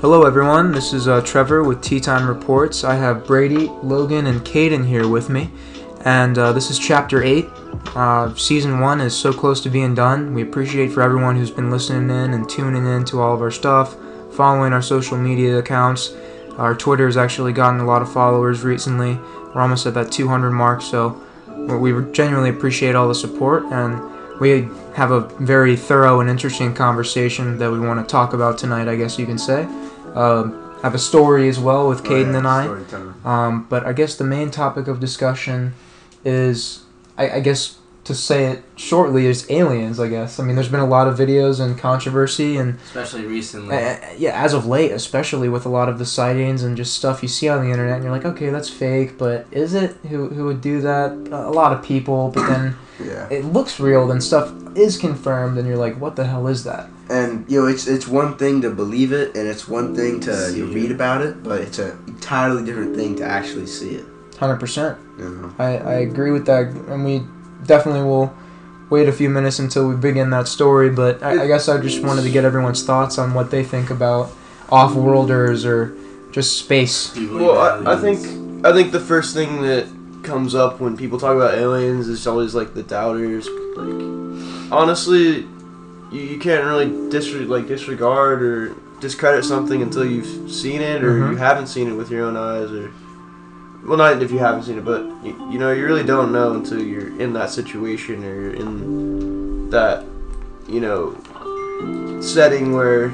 Hello everyone, this is Trevor with Tea Time Reports. I have Brady, Logan, and Caden here with me, and this is Chapter 8. Season 1 is so close to being done. We appreciate for everyone who's been listening in and tuning in to all of our stuff, following our social media accounts. Our Twitter has actually gotten a lot of followers recently. We're almost at that 200 mark, so we genuinely appreciate all the support, and we have a very thorough and interesting conversation that we want to talk about tonight, I guess you can say. Have a story as well with Caden and I. But I guess the main topic of discussion is, I guess to say it shortly, is aliens, I guess. I mean, there's been a lot of videos and controversy. Especially recently. Yeah, as of late, especially with a lot of the sightings and just stuff you see on the internet. And you're like, okay, that's fake, but is it? Who would do that? A lot of people, but then It looks real, then stuff is confirmed, and you're like, what the hell is that? And, you know, it's one thing to believe it, and it's one thing to read about it, but it's an entirely different thing to actually see it. 100%. Mm-hmm. I agree with that, and we definitely will wait a few minutes until we begin that story, but I guess I just wanted to get everyone's thoughts on what they think about off-worlders or just space. Well, I think the first thing that comes up when people talk about aliens is always, like, the doubters. Like, honestly, you can't really disregard or discredit something until you've seen it or you haven't seen it with your own eyes. Or, well, not if you haven't seen it, but you know, you really don't know until you're in that situation or you're in that, you know, setting where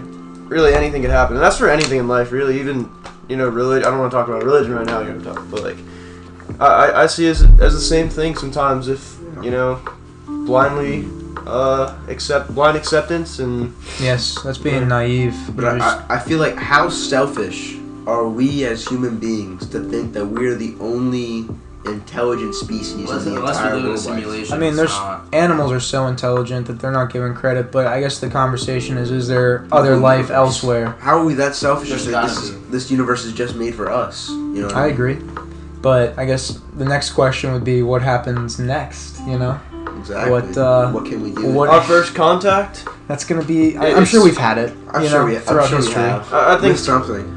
really anything could happen. And that's for anything in life, really. Even, you know, religion. I don't want to talk about religion right now. But like, I see it as the same thing sometimes. If you know, blindly. Blind acceptance and... Yes, that's being naive. But I feel like, how selfish are we as human beings to think that we're the only intelligent species in the entire world? I mean, animals are so intelligent that they're not given credit, but I guess the conversation is there other life elsewhere? How are we that selfish? This universe is just made for us. You know what I mean? Agree. But I guess the next question would be, what happens next, you know? Exactly. What can we do? Our first contact? That's going to be... I'm sure we've had it. I'm sure we have. I think something.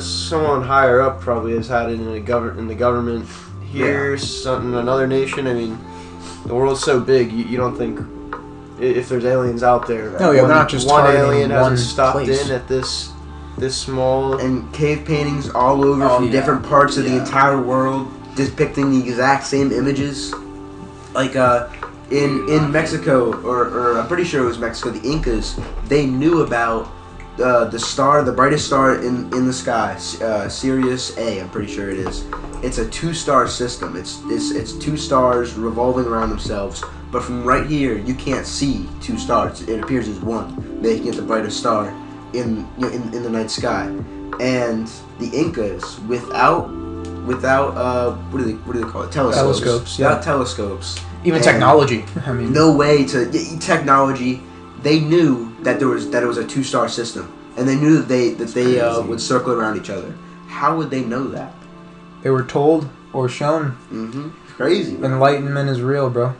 Someone higher up probably has had it in the government here, another nation. I mean, the world's so big, you don't think... If there's aliens out there... No, yeah, we're not just one alien hasn't stopped in at this small... And cave paintings all over from different parts of the entire world depicting the exact same images. Like, in Mexico, or I'm pretty sure it was Mexico, the Incas, they knew about the star, the brightest star in the sky, Sirius A, I'm pretty sure it is. It's a 2-star system. It's 2 stars revolving around themselves, but from right here, you can't see 2 stars. It appears as one, making it the brightest star in the night sky. And the Incas, without what do they call it? Telescopes. Without telescopes. Even technology. I mean, no way to technology. They knew that it was a 2-star system, and they knew that they would circle around each other. How would they know that? They were told or shown. Mm-hmm. Crazy. Man. Enlightenment is real, bro.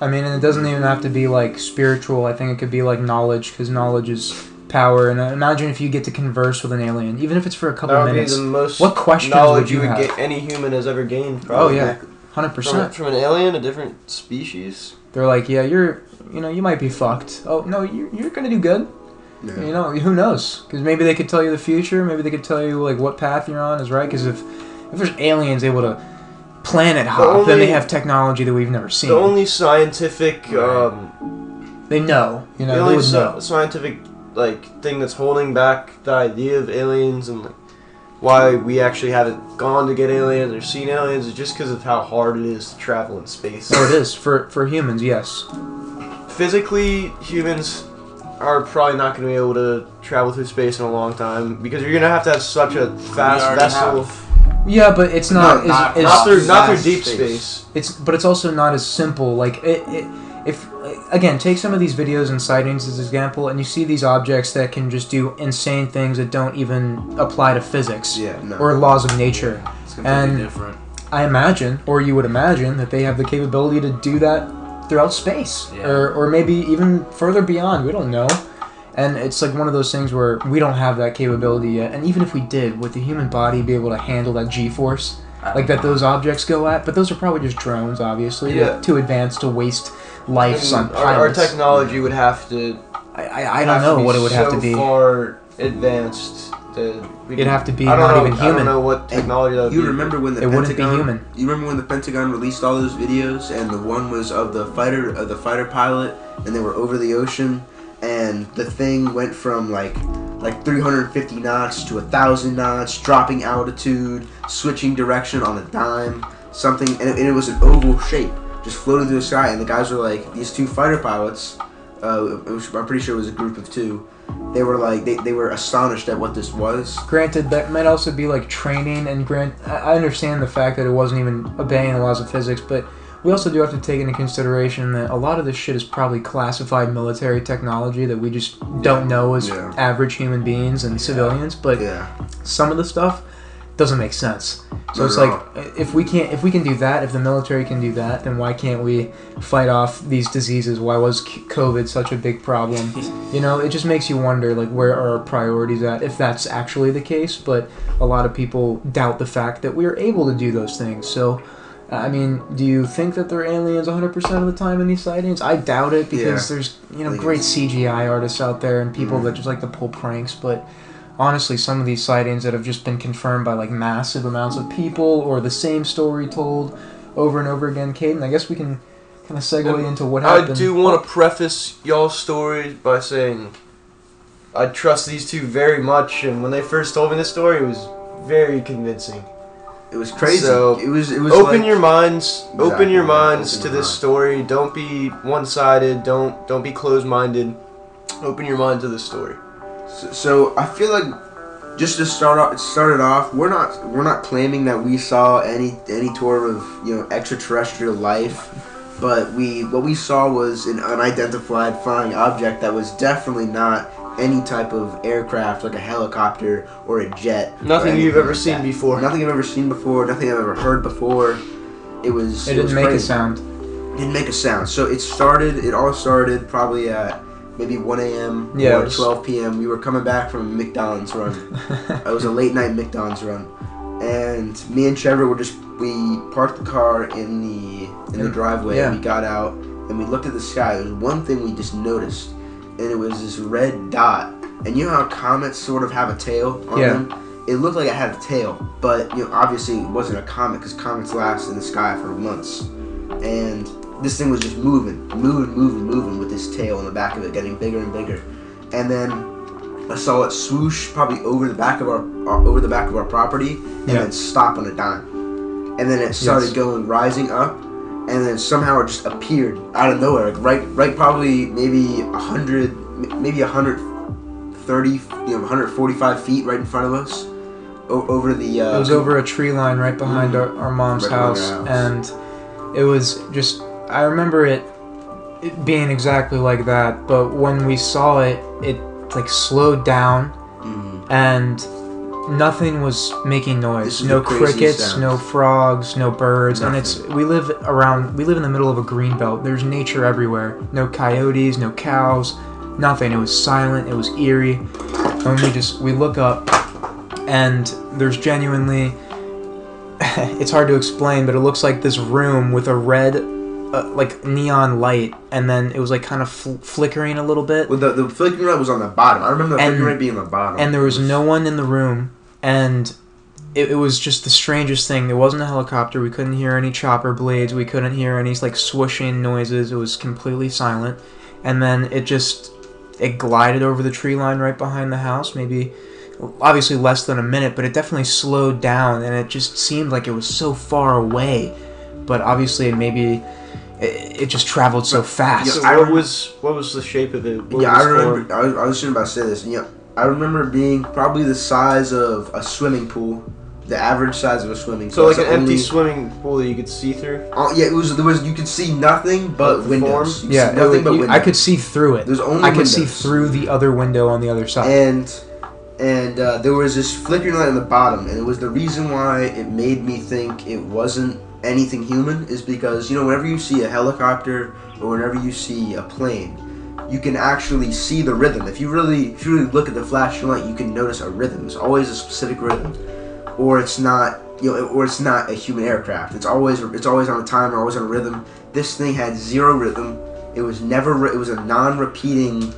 I mean, and it doesn't even have to be like spiritual. I think it could be like knowledge, because knowledge is power. And imagine if you get to converse with an alien, even if it's for a couple minutes. The most what questions would you have? Get any human has ever gained. Probably. Oh yeah, 100%. From an alien, a different species. They're like, yeah, you might be fucked. Oh no, you're gonna do good. Yeah. You know, who knows? Because maybe they could tell you the future. Maybe they could tell you like what path you're on is right. Because if there's aliens able to planet hop, then they have technology that we've never seen. The only scientific, they know. You know, the only scientific. Like thing that's holding back the idea of aliens and like why we actually haven't gone to get aliens or seen aliens is just because of how hard it is to travel in space. Oh, it is for humans, yes. Physically, humans are probably not going to be able to travel through space in a long time because you're going to have such a fast vessel. Yeah, but it's not through deep space. But it's also not as simple. Like Again, take some of these videos and sightings as an example, and you see these objects that can just do insane things that don't even apply to physics or laws of nature. Yeah, it's completely different. I imagine, or you would imagine, that they have the capability to do that throughout space, or maybe even further beyond. We don't know. And it's like one of those things where we don't have that capability yet. And even if we did, would the human body be able to handle that G-force? Like that those objects go at? But those are probably just drones, obviously. Yeah. Too advanced to waste lives on pilots. Our technology would have to... I don't know what it would have to be. So far advanced to... It'd have to be not even human. I don't know what technology that would be. You remember when the Pentagon... It wouldn't be human. You remember when the Pentagon released all those videos, and the one was of the fighter pilot, and they were over the ocean... And the thing went from like 350 knots to 1,000 knots, dropping altitude, switching direction on a dime, something, and it was an oval shape, just floating through the sky. And the guys were like, these two fighter pilots, I'm pretty sure it was a group of two, they were like, they were astonished at what this was. Granted, that might also be like training, and I understand the fact that it wasn't even obeying the laws of physics, but... We also do have to take into consideration that a lot of this shit is probably classified military technology that we just don't know as average human beings and civilians, but some of the stuff doesn't make sense. So it's like, if we can do that, if the military can do that, then why can't we fight off these diseases? Why was COVID such a big problem? You know, it just makes you wonder, like, where are our priorities at, if that's actually the case, but a lot of people doubt the fact that we're able to do those things, so... I mean, do you think that they're aliens 100% of the time in these sightings? I doubt it, because there's, you know, great CGI artists out there and people that just like to pull pranks, but honestly, some of these sightings that have just been confirmed by, like, massive amounts of people or the same story told over and over again, Caden, I guess we can kind of segue into what happened. I do want to preface y'all's story by saying I trust these two very much, and when they first told me this story, it was very convincing. It was crazy. So, it was open your minds. Open your minds to this story. Don't be one-sided. Don't be closed-minded. Open your mind to this story. So I feel like, just to start off, we're not claiming that we saw any sort of, you know, extraterrestrial life, but what we saw was an unidentified flying object that was definitely not any type of aircraft, like a helicopter or a jet. Nothing you've ever seen before. Nothing I've ever seen before. Nothing I've ever heard before. It didn't make a sound. It didn't make a sound. So it all started probably at maybe 1 a.m. or 12 p.m. We were coming back from a McDonald's run. It was a late night McDonald's run. And me and Trevor we parked the car in the driveway. Yeah. We got out and we looked at the sky. There was one thing we just noticed. And it was this red dot. And you know how comets sort of have a tail on them? It looked like it had a tail, but, you know, obviously it wasn't a comet, because comets last in the sky for months. And this thing was just moving with this tail on the back of it, getting bigger and bigger. And then I saw it swoosh probably over the back of our property, and then stop on a dime. And then it started going, rising up. And then somehow it just appeared out of nowhere, like right probably maybe 130, 145 feet right in front of us, over the... it was over a tree line right behind our mom's house, and it was just, I remember it being exactly like that, but when we saw it, it like slowed down, and... Nothing was making noise. No crickets, no frogs, no birds. Nothing. And we live in the middle of a green belt. There's nature everywhere. No coyotes, no cows, nothing. It was silent, it was eerie. And we look up, and there's genuinely it's hard to explain, but it looks like this room with a red like neon light, and then it was like kind of flickering a little bit. Well, the flickering light was on the bottom. I remember the flickering light being on the bottom. And there was no one in the room. And it was just the strangest thing. There wasn't a helicopter. We couldn't hear any chopper blades. We couldn't hear any, like, swooshing noises. It was completely silent. And then it glided over the tree line right behind the house. Maybe, obviously, less than a minute. But it definitely slowed down. And it just seemed like it was so far away. But obviously, maybe... It just traveled so fast. Yeah, what was the shape of it? I was just about to say this. Yeah, I remember being probably the size of a swimming pool, the average size of a swimming pool. So like an empty swimming pool that you could see through. Oh yeah, you could see nothing but windows. Yeah, nothing but windows. I could see through it. There's only windows. I could see through the other window on the other side. And there was this flickering light on the bottom, and it was the reason why it made me think it wasn't anything human, is because, you know, whenever you see a helicopter or whenever you see a plane, you can actually see the rhythm. If you really look at the flashing light, you can notice a rhythm. It's always a specific rhythm, or it's not, you know, or it's not a human aircraft. It's always on a time, always on a rhythm. This thing had zero rhythm. It was never. It was a non-repeating.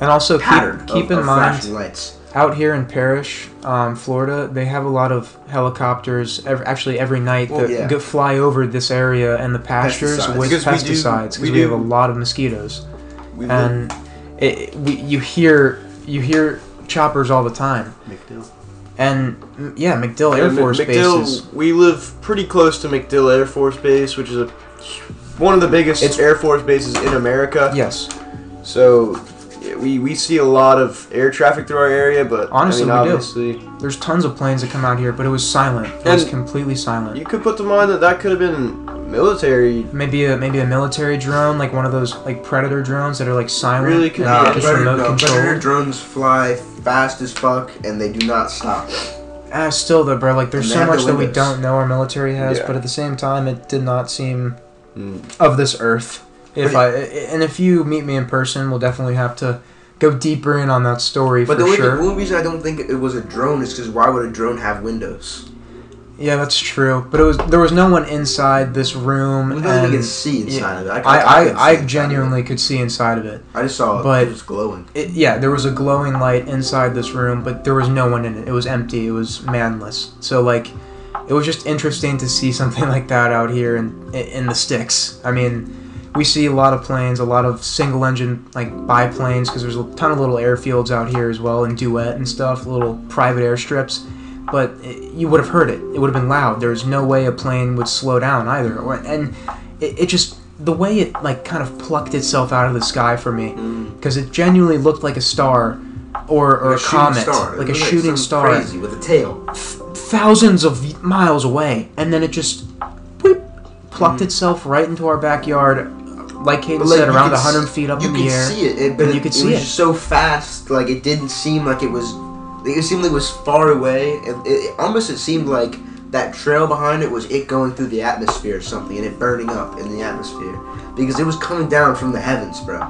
And also keep in mind, flashing lights. Out here in Parrish, Florida, they have a lot of helicopters. Actually, every night that fly over this area and the pastures with pesticides, because we have a lot of mosquitoes. You hear choppers all the time. MacDill. And yeah, MacDill Air Force Base. We live pretty close to MacDill Air Force Base, which is one of the biggest Air Force bases in America. Yes. So. We see a lot of air traffic through our area, but honestly, I mean, there's tons of planes that come out here, but it was silent. It was completely silent. You could put to mind that could have been military. Maybe a military drone, like one of those like Predator drones that are like silent. Really could be just remote control. Predator drones fly fast as fuck, and they do not stop. Still though, bro, like there's so much that we don't know our military has, but at the same time, it did not seem of this earth. If you meet me in person, we'll definitely have to go deeper in on that story. But the only reason I don't think it was a drone is because why would a drone have windows? Yeah, that's true. But there was no one inside this room. I could see inside of it. I genuinely could see inside of it. I just saw it. But it was glowing. There was a glowing light inside this room, but there was no one in it. It was empty. It was manless. So like, it was just interesting to see something like that out here in the sticks. I mean. We see a lot of planes, a lot of single-engine, like, biplanes, because there's a ton of little airfields out here as well, and duet and stuff, little private airstrips, but you would have heard it. It would have been loud. There's no way a plane would slow down either, and it just, the way it, like, kind of plucked itself out of the sky for me, because it genuinely looked like a star or a comet, like a shooting star. Crazy with a tail. Thousands of miles away, and then it just plucked itself right into our backyard. Like Caden said, around 100 feet up in the air. You could see it, but it was just so fast. Like it didn't seem like it was. It seemed like it was far away. It seemed like that trail behind it was it going through the atmosphere or something, and it burning up in the atmosphere because it was coming down from the heavens, bro.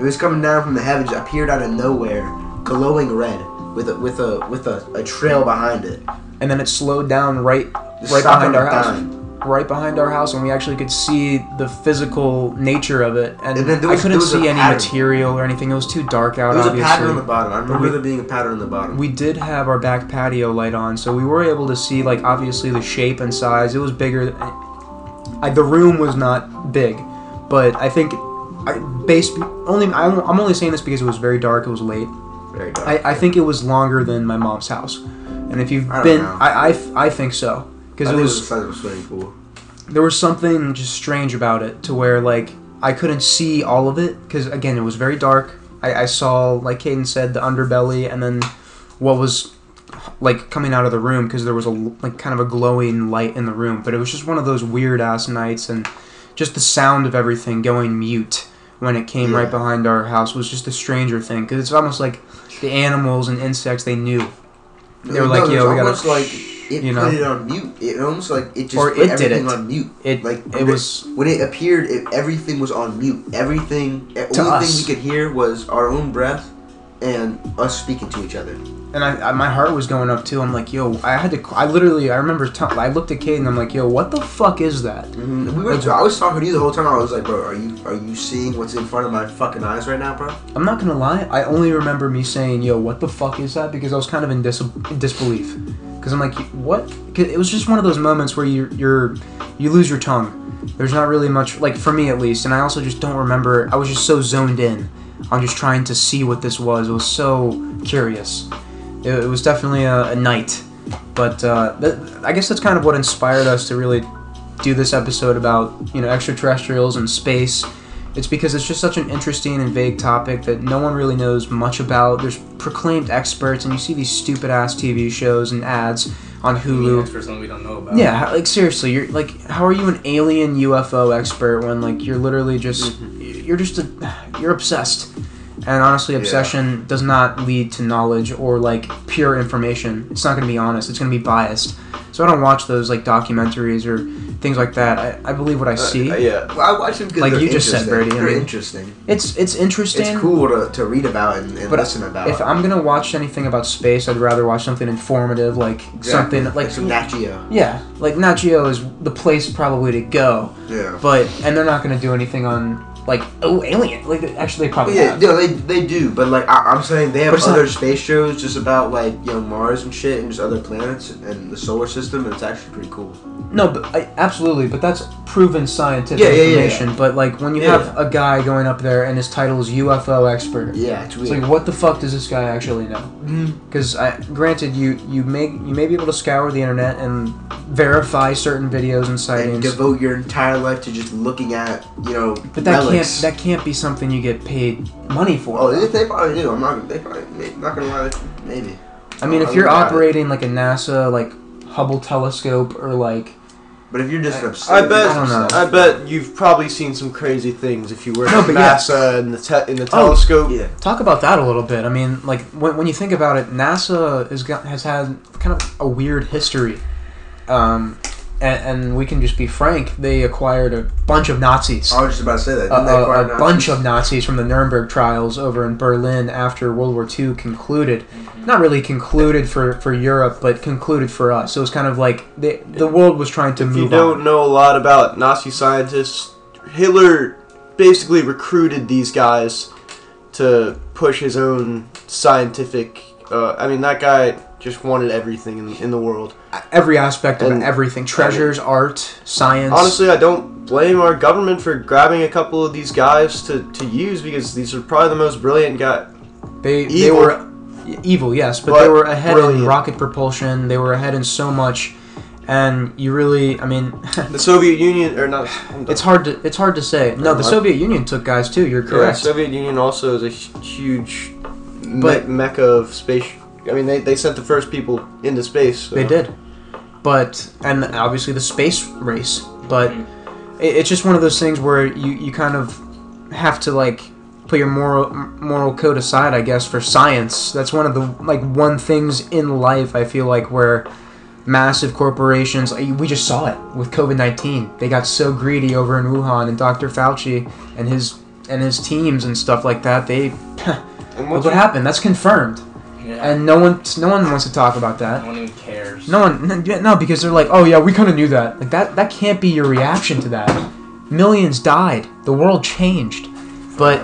It was coming down from the heavens, appeared out of nowhere, glowing red, with a trail behind it. And then it slowed down right behind our house. Right behind our house, and we actually could see the physical nature of it, and I couldn't see any material or anything. It was too dark out. There was obviously a pattern on the bottom. I remember there being a pattern on the bottom. We did have our back patio light on, so we were able to see, like, obviously the shape and size. It was bigger. The room was not big, but I think I'm only saying this because it was very dark. It was late. Very dark. I think it was longer than my mom's house, and if you've been, I think so. Because it was the size of a swimming pool. There was something just strange about it to where, like, I couldn't see all of it. Because, again, it was very dark. I saw, like Caden said, the underbelly and then what was, like, coming out of the room. Because there was, like, kind of a glowing light in the room. But it was just one of those weird-ass nights. And just the sound of everything going mute when it came right behind our house was just a stranger thing. Because it's almost like the animals and insects, they knew. They were like, yo, we got to... It put it on mute. It almost like it just put everything on mute. When it appeared, everything was on mute. Everything. The only thing we could hear was our own breath and us speaking to each other. And I my heart was going up too. I'm like, yo, I looked at Kate and I'm like, yo, what the fuck is that? Mm-hmm. I was talking to you the whole time. I was like, bro, are you seeing what's in front of my fucking eyes right now, bro? I'm not gonna lie. I only remember me saying, yo, what the fuck is that? Because I was kind of in disbelief. Because I'm like, what? Cause it was just one of those moments where you lose your tongue. There's not really much, like for me at least, and I also just don't remember. I was just so zoned in on just trying to see what this was. It was so curious. It was definitely a night. But I guess that's kind of what inspired us to really do this episode about, you know, extraterrestrials and space. It's because it's just such an interesting and vague topic that no one really knows much about. There's proclaimed experts, and you see these stupid-ass TV shows and ads on Hulu. Experts we don't know about. Yeah, like, seriously, you're like, how are you an alien UFO expert when, like, you're literally just, you're obsessed. And honestly, obsession does not lead to knowledge or like pure information. It's not going to be honest. It's going to be biased. So I don't watch those like documentaries or things like that. I believe what I see. Well, I watch them because like you just said, Brady. They're interesting. It's interesting. It's cool to read about and listen about. If I'm gonna watch anything about space, I'd rather watch something informative, like something like some Nat Geo. Yeah, like Nat Geo is the place probably to go. Yeah. But and they're not gonna do anything on like alien. Like actually, they probably have. Yeah, they do. But like I'm saying, they have other space shows just about like Mars and shit and just other planets and the solar system, and it's actually pretty cool. No, but absolutely, but that's proven scientific information. But like when you have a guy going up there and his title is UFO expert, it's weird. It's like what the fuck does this guy actually know? Because granted, you may be able to scour the internet and verify certain videos and sightings, and devote your entire life to just looking at but that relics. That can't be something you get paid money for. Oh, they probably do. I'm not gonna lie. Maybe. I mean, if you're operating like a NASA Hubble telescope or but if you're just upset, I bet you've probably seen some crazy things if you were at NASA and the telescope. Oh, yeah. Talk about that a little bit. I mean, when you think about it, NASA has had kind of a weird history. And we can just be frank, they acquired a bunch of Nazis. I was just about to say that. A bunch of Nazis from the Nuremberg trials over in Berlin after World War II concluded. Mm-hmm. Not really concluded for Europe, but concluded for us. So it was kind of like the world was trying to move on. If you don't know a lot about Nazi scientists, Hitler basically recruited these guys to push his own scientific... that guy... just wanted everything in the world. Every aspect of everything. Treasures, art, science. Honestly, I don't blame our government for grabbing a couple of these guys to use, because these are probably the most brilliant guys. They were evil, yes, but they were ahead in rocket propulsion. They were ahead in so much, and you really, I mean... the Soviet Union, or not... It's hard to say. No, the Soviet Union took guys too, you're correct. The Soviet Union also is a huge mecca of space... I mean, they sent the first people into space. So. They did. And obviously the space race. But it's just one of those things where you kind of have to, put your moral code aside, I guess, for science. That's one of the, one things in life, I feel like, where massive corporations... we just saw it with COVID-19. They got so greedy over in Wuhan, and Dr. Fauci and his teams and stuff like that, what happened. That's confirmed. Yeah. And no one wants to talk about that. No one even cares. No, because they're like, oh yeah, we kind of knew that. That can't be your reaction to that. Millions died. The world changed. But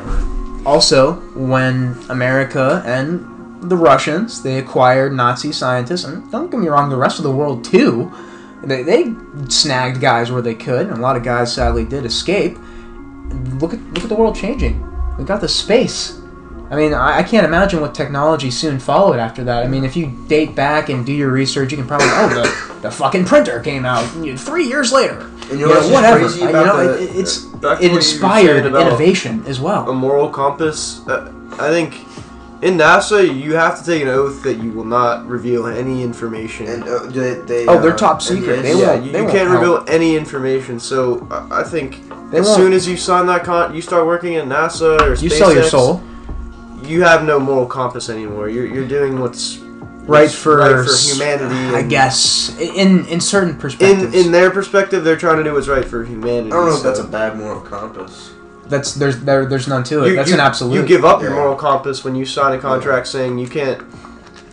also, when America and the Russians, they acquired Nazi scientists, and don't get me wrong, the rest of the world too, they snagged guys where they could, and a lot of guys sadly did escape. Look at the world changing. We got the space. I mean, I can't imagine what technology soon followed after that. I mean, if you date back and do your research, you can probably the fucking printer came out 3 years later. And whatever. Crazy about it inspired innovation as well. A moral compass. I think in NASA you have to take an oath that you will not reveal any information. And they're top secret. You can't reveal any information. So I think as soon as you sign that you start working at NASA or SpaceX. You sell your soul. You have no moral compass anymore. You're doing what's right for humanity. I guess in certain perspectives. In their perspective, they're trying to do what's right for humanity. I don't know if that's a bad moral compass. There's none to it. That's an absolute. You give up your moral compass when you sign a contract saying you can't.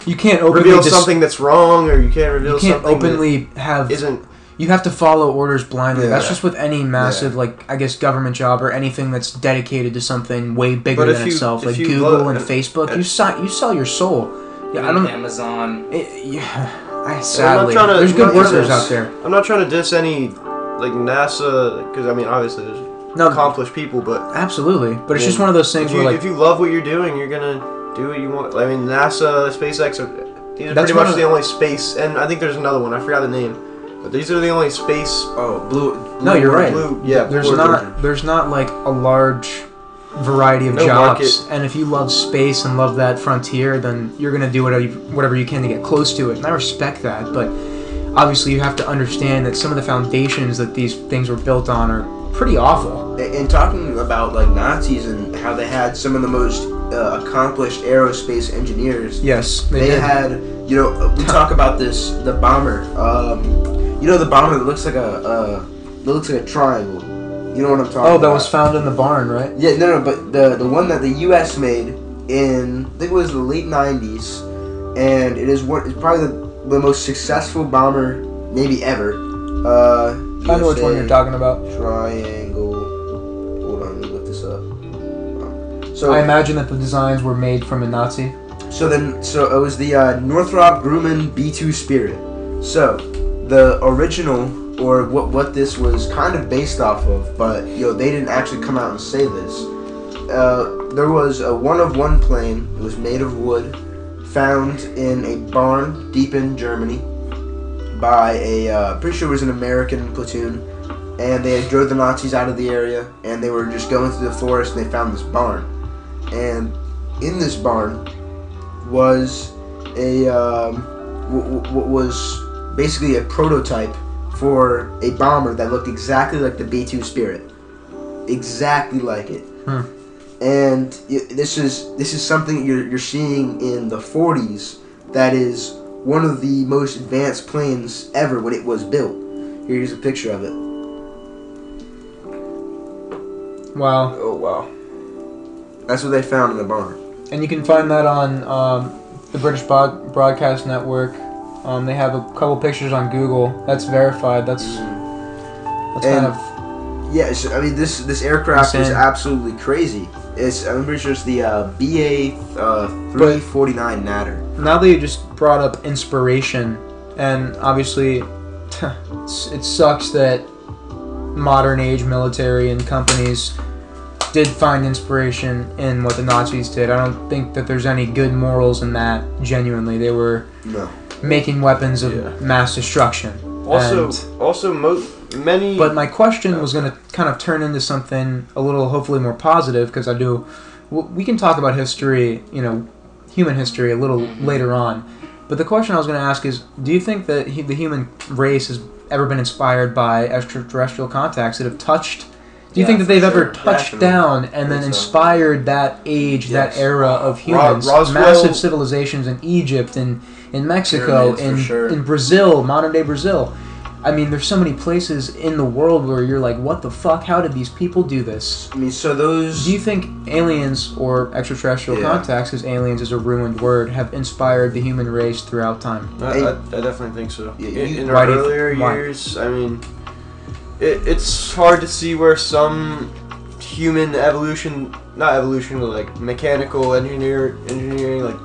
You can't openly reveal something that's wrong, or you can't reveal something openly that have isn't. You have to follow orders blindly. Yeah. That's just with any massive, I guess, government job or anything that's dedicated to something way bigger than itself, like Google and Facebook. You sell your soul. Yeah, I don't. Amazon. Sadly, there's good workers out there. I'm not trying to diss any, NASA, because I mean, obviously, there's accomplished people, but absolutely. But it's just one of those things where, if you love what you're doing, you're gonna do what you want. I mean, NASA, SpaceX, these are pretty much the only space, and I think there's another one. I forgot the name. But these are the only space. Blue. No, you're right. Blue, yeah, there's not a large variety of jobs. Market. And if you love space and love that frontier, then you're gonna do whatever you can to get close to it. And I respect that, but obviously you have to understand that some of the foundations that these things were built on are pretty awful. And talking about Nazis and how they had some of the most accomplished aerospace engineers. Yes, they had, you know, we talk about this, the bomber. You know, the bomber that looks like a triangle. You know what I'm talking about? Oh, that was found in the barn, right? Yeah, no, but the one that the U.S. made in, I think it was the late 90s, and it is it's probably the most successful bomber maybe ever. I know which one you're talking about. Triangle. Hold on, let me look this up. So I imagine that the designs were made from a Nazi. So it was the Northrop Grumman B2 Spirit. So the original, or what this was kind of based off of, but they didn't actually come out and say this. There was a one-of-one plane. It was made of wood, found in a barn deep in Germany by a pretty sure it was an American platoon, and they had drove the Nazis out of the area, and they were just going through the forest, and they found this barn, and in this barn was a was basically a prototype for a bomber that looked exactly like the B-2 Spirit, exactly like it. And this is something you're seeing in the 40s. That is one of the most advanced planes ever when it was built. Here's a picture of it. Wow. Oh wow. That's what they found in the barn. And you can find that on the British Broadcast Network. They have a couple pictures on Google. That's verified. That's kind of... Yeah, so, I mean, this aircraft is absolutely crazy. I'm pretty sure it's the BA-349 Natter. Now that you just brought up inspiration, and obviously it sucks that modern age military and companies did find inspiration in what the Nazis did. I don't think that there's any good morals in that, genuinely. They were... No. Making weapons of mass destruction. But my question was going to kind of turn into something a little, hopefully, more positive, because we can talk about history, human history a little later on. But the question I was going to ask is, do you think that the human race has ever been inspired by extraterrestrial contacts that have touched? Do you think that they've ever touched down and then inspired that age, that era of humans? Roswell, massive civilizations in Egypt and in Mexico, in Brazil, modern-day Brazil. I mean, there's so many places in the world where you're like, what the fuck? How did these people do this? I mean, so those... Do you think aliens or extraterrestrial contacts, because aliens is a ruined word, have inspired the human race throughout time? I definitely think so. In earlier years, I mean... It's hard to see where some human mechanical engineering, like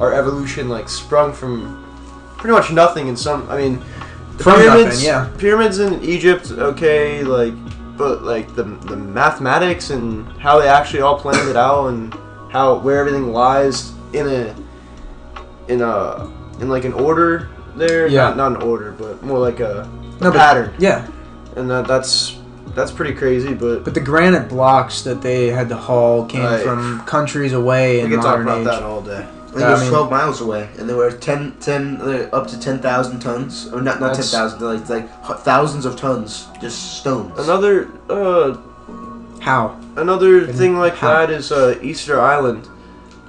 our evolution, like sprung from pretty much nothing. In some, I mean, pyramids in Egypt, okay, but the mathematics and how they actually all planned it out and where everything lies in an order there, not an order, but more like a pattern, And that's pretty crazy, but the granite blocks that they had to haul came from countries away in modern age. We could talk about that all day. It was 12 miles away, and there were up to 10,000 tons, or not 10,000, like thousands of tons, just stones. Another thing like that is Easter Island.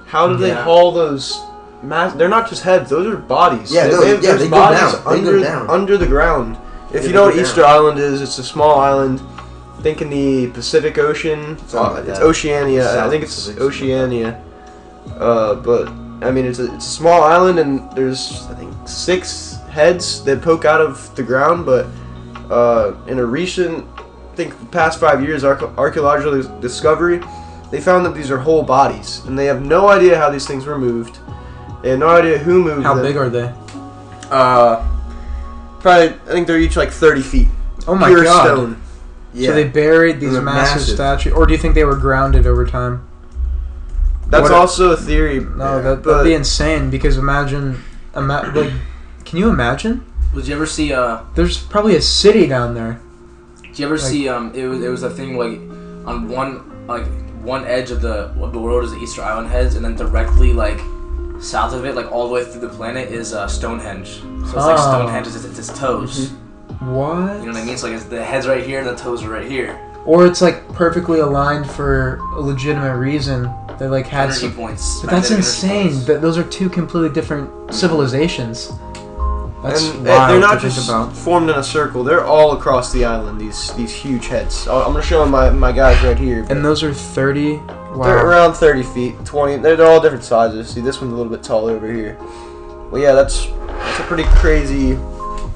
How did they haul those? They're not just heads; those are bodies. Yeah, they bodies go down. They go down under the ground. If you know what Easter Island is, it's a small island. Think in the Pacific Ocean. It's Oceania. I think it's Oceania. But I mean, it's a small island, and there's I think 6 heads that poke out of the ground. But in a recent, I think the past 5 years, archaeological discovery, they found that these are whole bodies, and they have no idea how these things were moved. They have no idea who moved them. How big are they? Probably, I think they're each like 30 feet. Oh my god! Pure stone. Yeah. So they buried these massive statues, or do you think they were grounded over time? That's also a theory. No, that'd be insane. Because can you imagine? Did you ever see? There's probably a city down there. Did you ever see? It was a thing on one edge of the world is the Easter Island heads, and then directly south of it, all the way through the planet, is Stonehenge. So it's Stonehenge is its toes. Mm-hmm. What? You know what I mean? It's it's the head's right here and the toes are right here. Or it's perfectly aligned for a legitimate reason. They like had some points. But that's insane. That those are two completely different civilizations. That's and wild. They're not just formed in a circle. They're all across the island. These huge heads. I'm gonna show my guys right here. And those are 30. Wow. They're around 30 feet, 20. They're all different sizes. See, this one's a little bit taller over here. Well, yeah, that's a pretty crazy.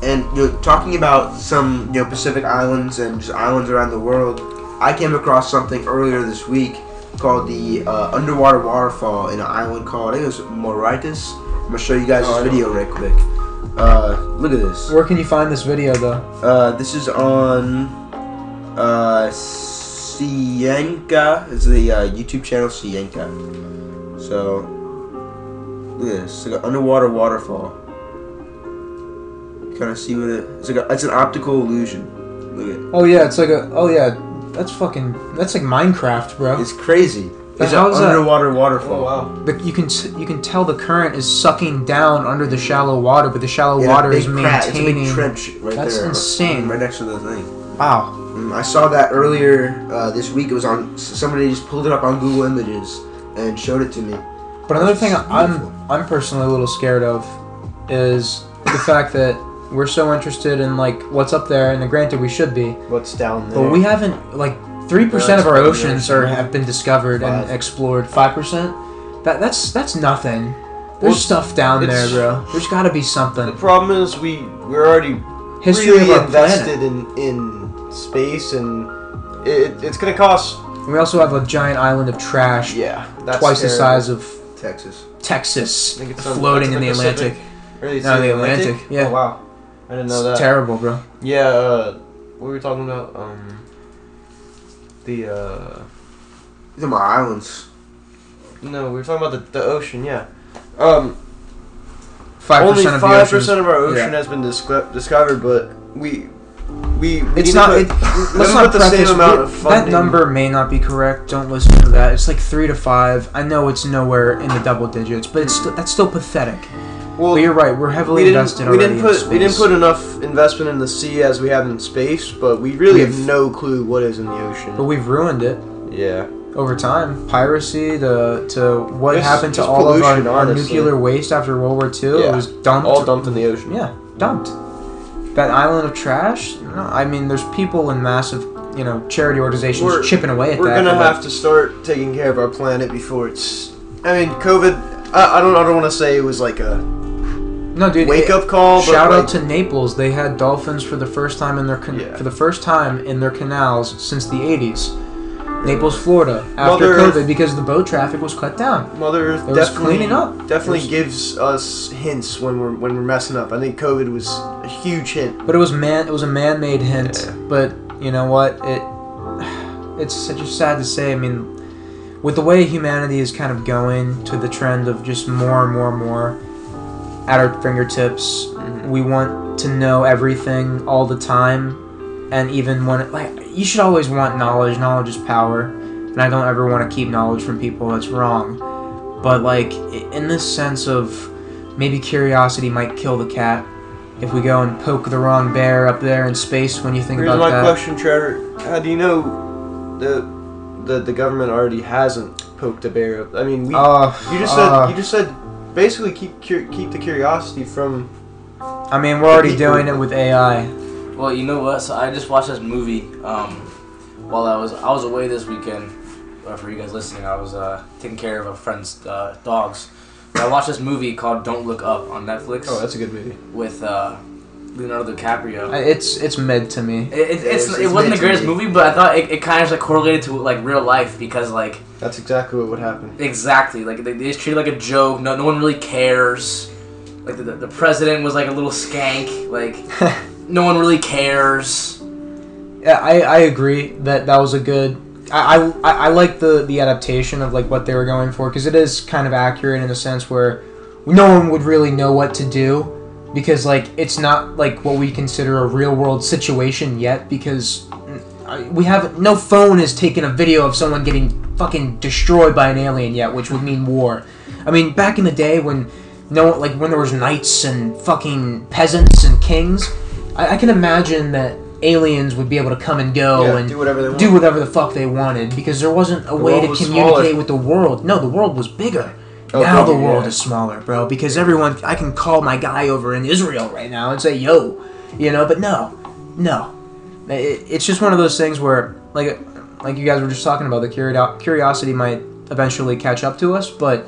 And talking about some Pacific Islands and just islands around the world, I came across something earlier this week called the underwater waterfall in an island called, I think it was Mauritius. I'm gonna show you guys this video right quick. Look at this. Where can you find this video though? This is on Cienka. It's the YouTube channel Cienka. So look at this. It's like an underwater waterfall. Kind of see what it's an optical illusion. Look at it. Oh yeah, it's like a. Oh yeah. That's fucking. That's like Minecraft, bro. It's crazy. It's an underwater waterfall. Oh, wow. But you can tell the current is sucking down under the shallow water, but the shallow water is maintaining. It's a big trench right there. That's insane. Right next to the thing. Wow. I saw that earlier this week. It was on. Somebody just pulled it up on Google Images and showed it to me. But another thing I'm personally a little scared of is the fact that we're so interested in like what's up there, and granted we should be. What's down there? But we haven't like 3% of our oceans have been discovered and explored. 5%. That's nothing. There's stuff down there, bro. There's got to be something. The problem is we're already really invested in space, and it's gonna cost. And we also have a giant island of trash. Yeah, that's twice the size of Texas. Texas, I think it's floating in the Atlantic. Really? No, the Atlantic. Yeah. Oh wow. I didn't know that. It's terrible, bro. Yeah, what were we talking about? These are my islands. No, we were talking about the ocean, yeah. 5% of the ocean. Only 5% of our ocean has been discovered, but we it's not. Let's not put the same amount of funding. That number may not be correct. Don't listen to that. It's like 3 to 5. I know it's nowhere in the double digits, but that's still pathetic. Well, you're right. We're heavily invested already in space. We didn't put enough investment in the sea as we have in space, but we really have no clue what is in the ocean. But we've ruined it. Yeah. Over time, piracy to what happened to all of our nuclear waste after World War II. Yeah. It was dumped. All dumped in the ocean. Yeah, dumped. That island of trash. No, I mean, there's people in massive, charity organizations chipping away at that. We're gonna have to start taking care of our planet before it's. I mean, COVID. I don't want to say it was like a. No, dude. Wake up call. Shout out to Naples. They had dolphins for the first time in their canals since the 80s. Naples, Florida, after COVID, because the boat traffic was cut down. Mother Earth definitely cleaning up. Definitely gives us hints when we're messing up. I think COVID was a huge hint. But it was a man-made hint. Yeah. But you know what? It's just sad to say. I mean, with the way humanity is kind of going to the trend of just more and more and more. At our fingertips, we want to know everything all the time, and even when you should always want knowledge. Knowledge is power, and I don't ever want to keep knowledge from people. That's wrong. But in this sense of maybe curiosity might kill the cat if we go and poke the wrong bear up there in space. When you think about that. Here's my question, Trevor. How do you know the government already hasn't poked a bear up? I mean, you just said. Basically, keep the curiosity from. I mean, we're already doing it with AI. Well, you know what? So I just watched this movie while I was away this weekend. For you guys listening, I was taking care of a friend's dogs. But I watched this movie called "Don't Look Up" on Netflix. Oh, that's a good movie. With Leonardo DiCaprio. It's mid to me. It wasn't the greatest movie, but I thought it kind of correlated to real life because that's exactly what would happen. Exactly, they just treat it like a joke. No one really cares. Like the president was like a little skank. Like no one really cares. Yeah, I agree that was a good. I like the adaptation of what they were going for because it is kind of accurate in the sense where no one would really know what to do. Because it's not what we consider a real world situation yet. Because we have no phone has taken a video of someone getting fucking destroyed by an alien yet, which would mean war. I mean, back in the day when there was knights and fucking peasants and kings, I can imagine that aliens would be able to come and go and do whatever the fuck they wanted, because there wasn't a way to communicate with the world. No, the world was bigger. Now the world is smaller, bro, because everyone... I can call my guy over in Israel right now and say, yo, you know, but no, no. It's just one of those things where, like you guys were just talking about, the curiosity might eventually catch up to us, but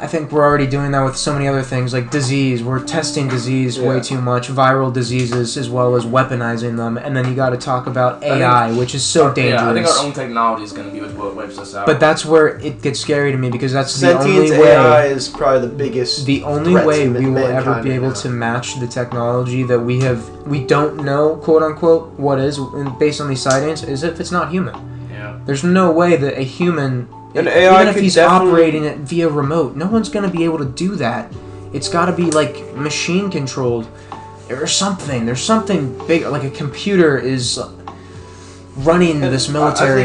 I think we're already doing that with so many other things, like disease. We're testing disease way too much, viral diseases, as well as weaponizing them. And then you got to talk about AI, which is so dangerous. Yeah, I think our own technology is going to be what wipes us out. But that's where it gets scary to me, because that's the only way. AI is probably the biggest. The only way we will ever be able to match the technology that we have. We don't know, quote unquote, what is based on these sightings, is if it's not human. Yeah. There's no way that a human. And AI, even if he's operating it via remote, no one's going to be able to do that. It's got to be, like, machine-controlled or something. There's something big, like a computer is running this military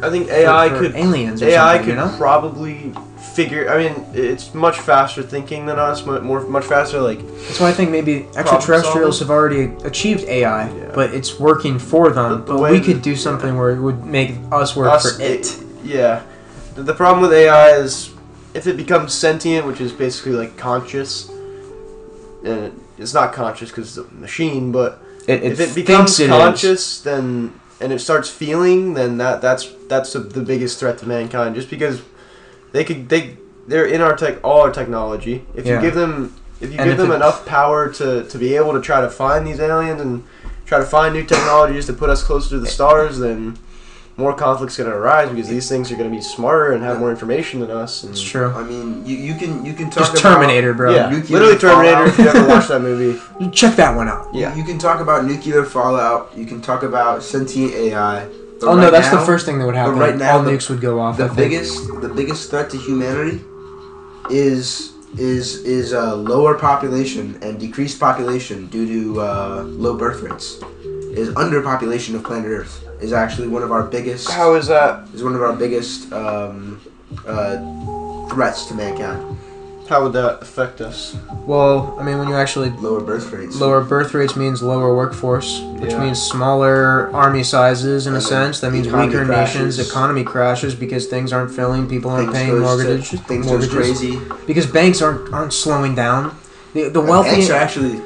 I think AI could aliens or AI could probably figure... I mean, it's much faster thinking than us, much faster, like... That's why I think maybe extraterrestrials have already achieved AI, but it's working for them. But we could do something where it would make us work for it. Yeah. The problem with AI is if it becomes sentient, which is basically like conscious, and it's not conscious because it's a machine, but if it becomes conscious, then and it starts feeling, then that's the biggest threat to mankind. Just because they're in all our technology. If you give them enough power to be able to try to find these aliens and try to find new technologies to put us closer to the stars, then more conflict's going to arise because these things are going to be smarter and have more information than us. It's true. I mean, you can talk about... Terminator, bro. Yeah, literally Terminator if you ever watched that movie. Check that one out. Yeah. You can talk about nuclear fallout. You can talk about sentient AI. Oh, no, that's the first thing that would happen. But right now, all nukes would go off. The biggest threat to humanity is lower population and decreased population due to low birth rates. Is underpopulation of planet Earth is actually one of our biggest... How is that? Is one of our biggest threats to mankind. How would that affect us? Well, I mean, when you actually... Lower birth rates. Lower birth rates means lower workforce, which means smaller army sizes in a sense. That means weaker nations. Economy crashes because things aren't filling. People aren't paying mortgages. Things go crazy. Because banks aren't slowing down. The wealthy... Banks are actually...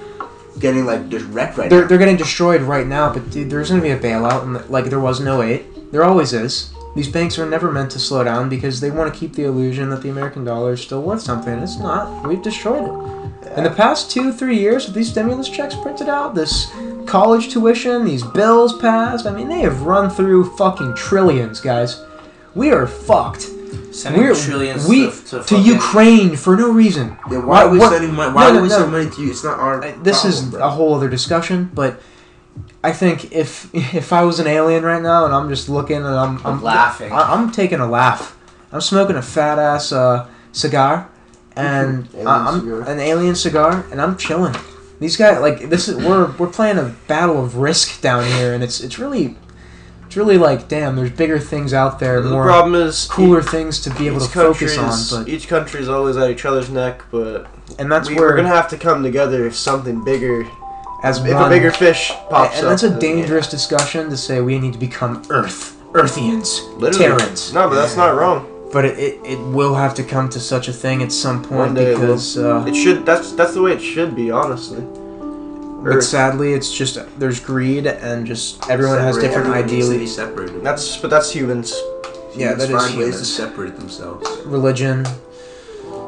getting like just wrecked right now. They're getting destroyed right now, but dude, there's gonna be a bailout, and like there was in '08, there always is. These banks are never meant to slow down because they want to keep the illusion that the American dollar is still worth something. It's not. We've destroyed it. In the past 2-3 years, with these stimulus checks printed out, this college tuition, these bills passed. I mean, they have run through fucking trillions, guys. We are fucked. Sending trillions to Ukraine for no reason. Yeah, why are we sending money? Why are we sending money to you? It's not our. This is a whole other discussion, but I think if I was an alien right now and I'm just looking and I'm laughing, I'm taking a laugh. I'm smoking a fat ass cigar, and an alien cigar, and I'm chilling. These guys we're playing a battle of Risk down here, and it's really like, damn, there's bigger things out there, cooler things to be able to focus on. But each country is always at each other's neck, and that's where we're going to have to come together if something bigger, if a bigger fish pops up. And that's a dangerous discussion to say we need to become Earthians, Terrans. No, but that's not wrong. But it will have to come to such a thing at some point because... it should. That's the way it should be, honestly. But sadly, it's just there's greed and just everyone has different ideals. That's humans. Yeah, that is humans to separate themselves. Religion,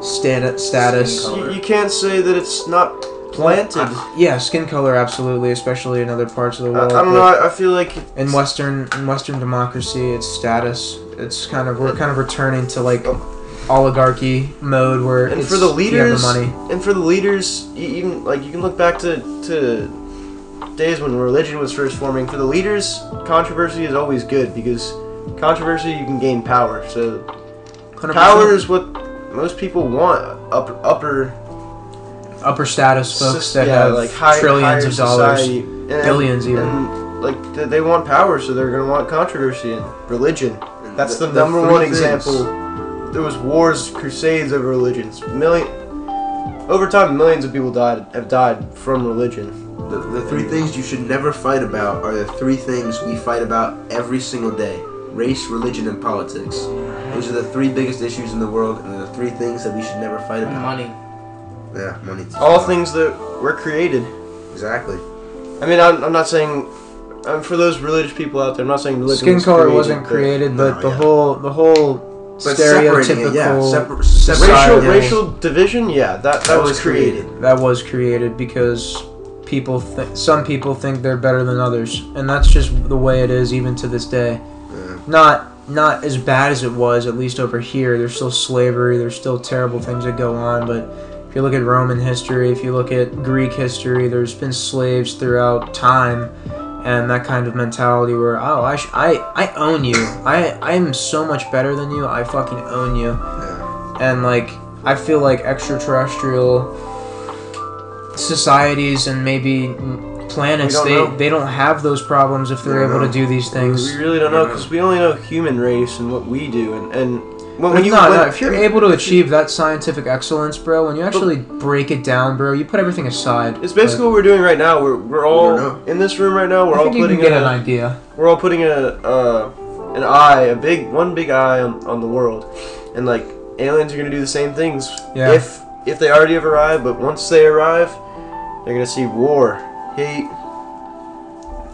status. You can't say that it's not planted. Yeah, skin color, absolutely, especially in other parts of the world. I don't know. I feel like in Western democracy, it's status. It's kind of we're returning to like. Oligarchy mode where and it's, for the leaders you have the money. And for the leaders, even like you can look back to days when religion was first forming. For the leaders, controversy is always good because controversy you can gain power. So 100%. Power is what most people want. Upper status folks that have like trillions of dollars, billions even. And, like they want power, so they're gonna want controversy and religion. And that's the number one example. There was wars, crusades over religions. Over time, millions of people have died from religion. The three things you should never fight about are the three things we fight about every single day: race, religion, and politics. Those are the three biggest issues in the world, and the three things that we should never fight about. Money. Yeah, money. All things that were created. Exactly. I mean, I'm not saying... for those religious people out there, I'm not saying religion wasn't created, but no, the whole stereotypical it, yeah. Racial division, yeah, that was created. That was created because some people think they're better than others, and that's just the way it is, even to this day. Yeah. Not as bad as it was, at least over here. There's still slavery. There's still terrible things that go on, but. If you look at Roman history, if you look at Greek history, there's been slaves throughout time, and that kind of mentality where, oh, I own you, I'm so much better than you, I fucking own you. Yeah. And like, I feel like extraterrestrial societies and maybe planets, they don't have those problems if they're able to do these things. We really don't know, because we only know human race and what we do, and if you're able to achieve that scientific excellence, bro, when you actually break it down, bro, you put everything aside. It's basically what we're doing right now. We're all in this room right now. We're all putting an idea. We're all putting a big eye on the world, and like aliens are gonna do the same things. Yeah. If they already have arrived, but once they arrive, they're gonna see war, hate.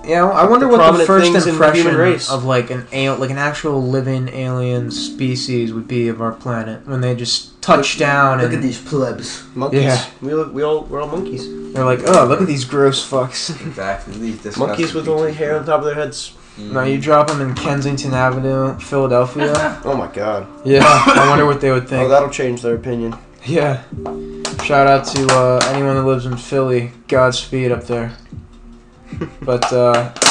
Yeah, I wonder what the first impression of like an actual living alien species would be of our planet when they just touch down. Look at these plebs, monkeys. Yeah. We're all monkeys. They're like, oh, look at these gross fucks. Exactly, these monkeys with only hair on top of their heads. Mm. Now you drop them in Kensington Avenue, Philadelphia. Oh my God. Yeah, I wonder what they would think. Oh, that'll change their opinion. Yeah. Shout out to anyone that lives in Philly. Godspeed up there. But,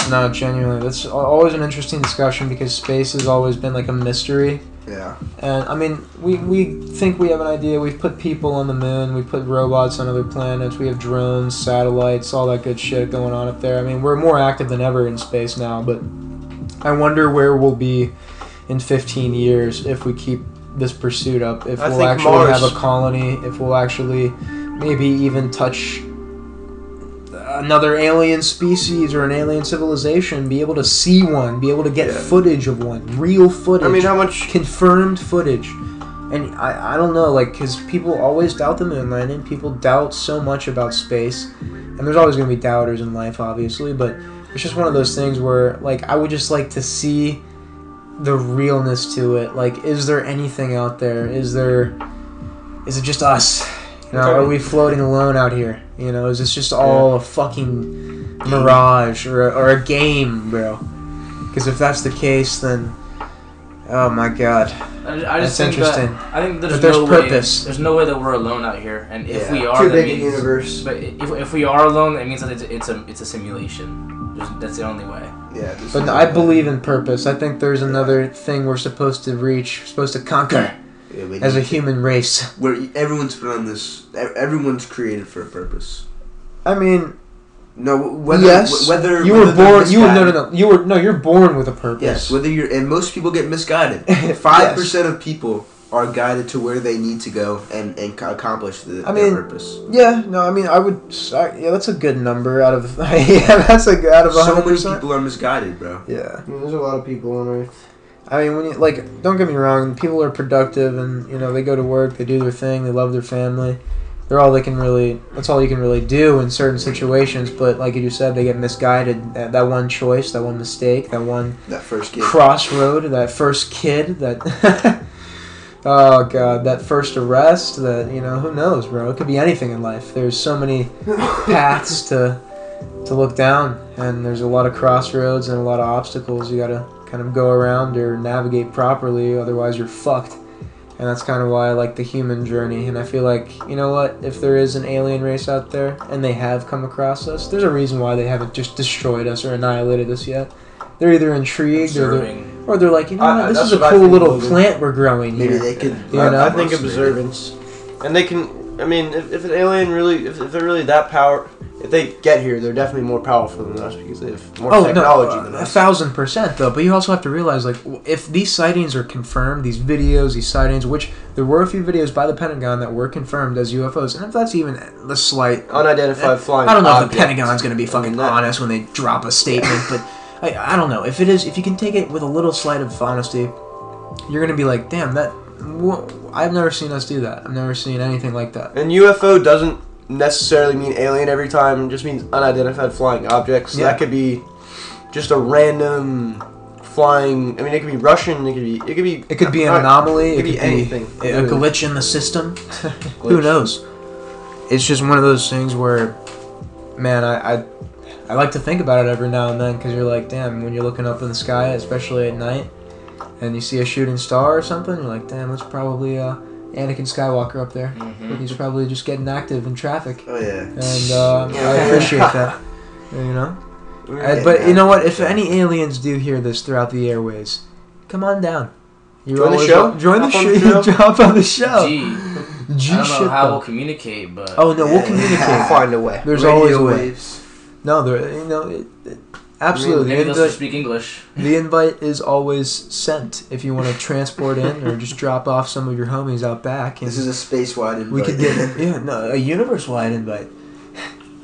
no, genuinely, that's always an interesting discussion because space has always been, like, a mystery. Yeah. And, I mean, we think we have an idea. We've put people on the moon. We put robots on other planets. We have drones, satellites, all that good shit going on up there. I mean, we're more active than ever in space now, but I wonder where we'll be in 15 years if we keep this pursuit up, if we'll actually have a colony, if we'll actually maybe even touch... another alien species or an alien civilization, be able to see one, be able to get footage of one, real footage. I mean, how much confirmed footage? And I don't know, like, because people always doubt the moon landing. People doubt so much about space, and there's always going to be doubters in life, obviously. But it's just one of those things where, like, I would just like to see the realness to it. Like, is there anything out there? Is it just us? You know, are we floating alone out here? You know, is this just all a fucking mirage or a game, bro? Because if that's the case, then oh my God, that's interesting. I think there's no purpose. There's no way that we're alone out here, and if we are, that means, universe. But if we are alone, it means that it's a simulation. That's the only way. Yeah. But no, I believe in purpose. I think there's another thing we're supposed to reach, supposed to conquer. Yeah, as a human race, where everyone's put on this, everyone's created for a purpose. I mean, whether you were born, you're born with a purpose. Yes, whether you're, and most people get misguided. 5% of people are guided to where they need to go and accomplish their purpose. Yeah, no, I mean, yeah, that's a good number out of. That's like out of 100%. So many people are misguided, bro. Yeah, I mean, there's a lot of people on Earth. I mean, when you, like, don't get me wrong, people are productive and, you know, they go to work, they do their thing, they love their family. That's all you can really do in certain situations, but like you said, they get misguided. That one choice, that one mistake, that first kid. Crossroad, that first kid, that, oh God, that first arrest, that, you know, who knows, bro? It could be anything in life. There's so many paths to look down, and there's a lot of crossroads and a lot of obstacles you gotta kind of go around or navigate properly, otherwise you're fucked. And that's kind of why I like the human journey, and I feel like, you know what, if there is an alien race out there and they have come across us, there's a reason why they haven't just destroyed us or annihilated us yet. They're either intrigued or they're like, you know what, this is a cool little plant we're growing here. Maybe they could, you know? I think observance. And they can, I mean, if an alien really, if they're really that power, if they get here, they're definitely more powerful than us because they have more technology than us. 1,000%, though. But you also have to realize, like, if these sightings are confirmed, these videos, these sightings, which there were a few videos by the Pentagon that were confirmed as UFOs, and if that's even the slight unidentified flying, I don't know if the Pentagon's going to be fucking honest when they drop a statement, but I don't know if it is. If you can take it with a little slight of honesty, you're going to be like, damn, that. I've never seen us do that. I've never seen anything like that. And UFO doesn't necessarily mean alien every time. It just means unidentified flying objects. Yeah. That could be just a random flying. I mean, it could be Russian. It could be an anomaly. It could be anything. A glitch in the system. Who knows? It's just one of those things where, man, I like to think about it every now and then because you're like, damn, when you're looking up in the sky, especially at night, and you see a shooting star or something, you're like, damn, that's probably Anakin Skywalker up there. Mm-hmm. He's probably just getting active in traffic. Oh, yeah. And I appreciate that, you know? But you know what? If any aliens do hear this throughout the airways, come on down. Join the show? Join the show. Drop on the show. Gee, I don't know how we'll communicate, but... Oh, no, we'll communicate. We'll find a way. There's always a way. No, there, you know... Absolutely. Maybe they'll speak English. The invite is always sent if you want to transport in or just drop off some of your homies out back. This is a space-wide invite. We could get a universe-wide invite.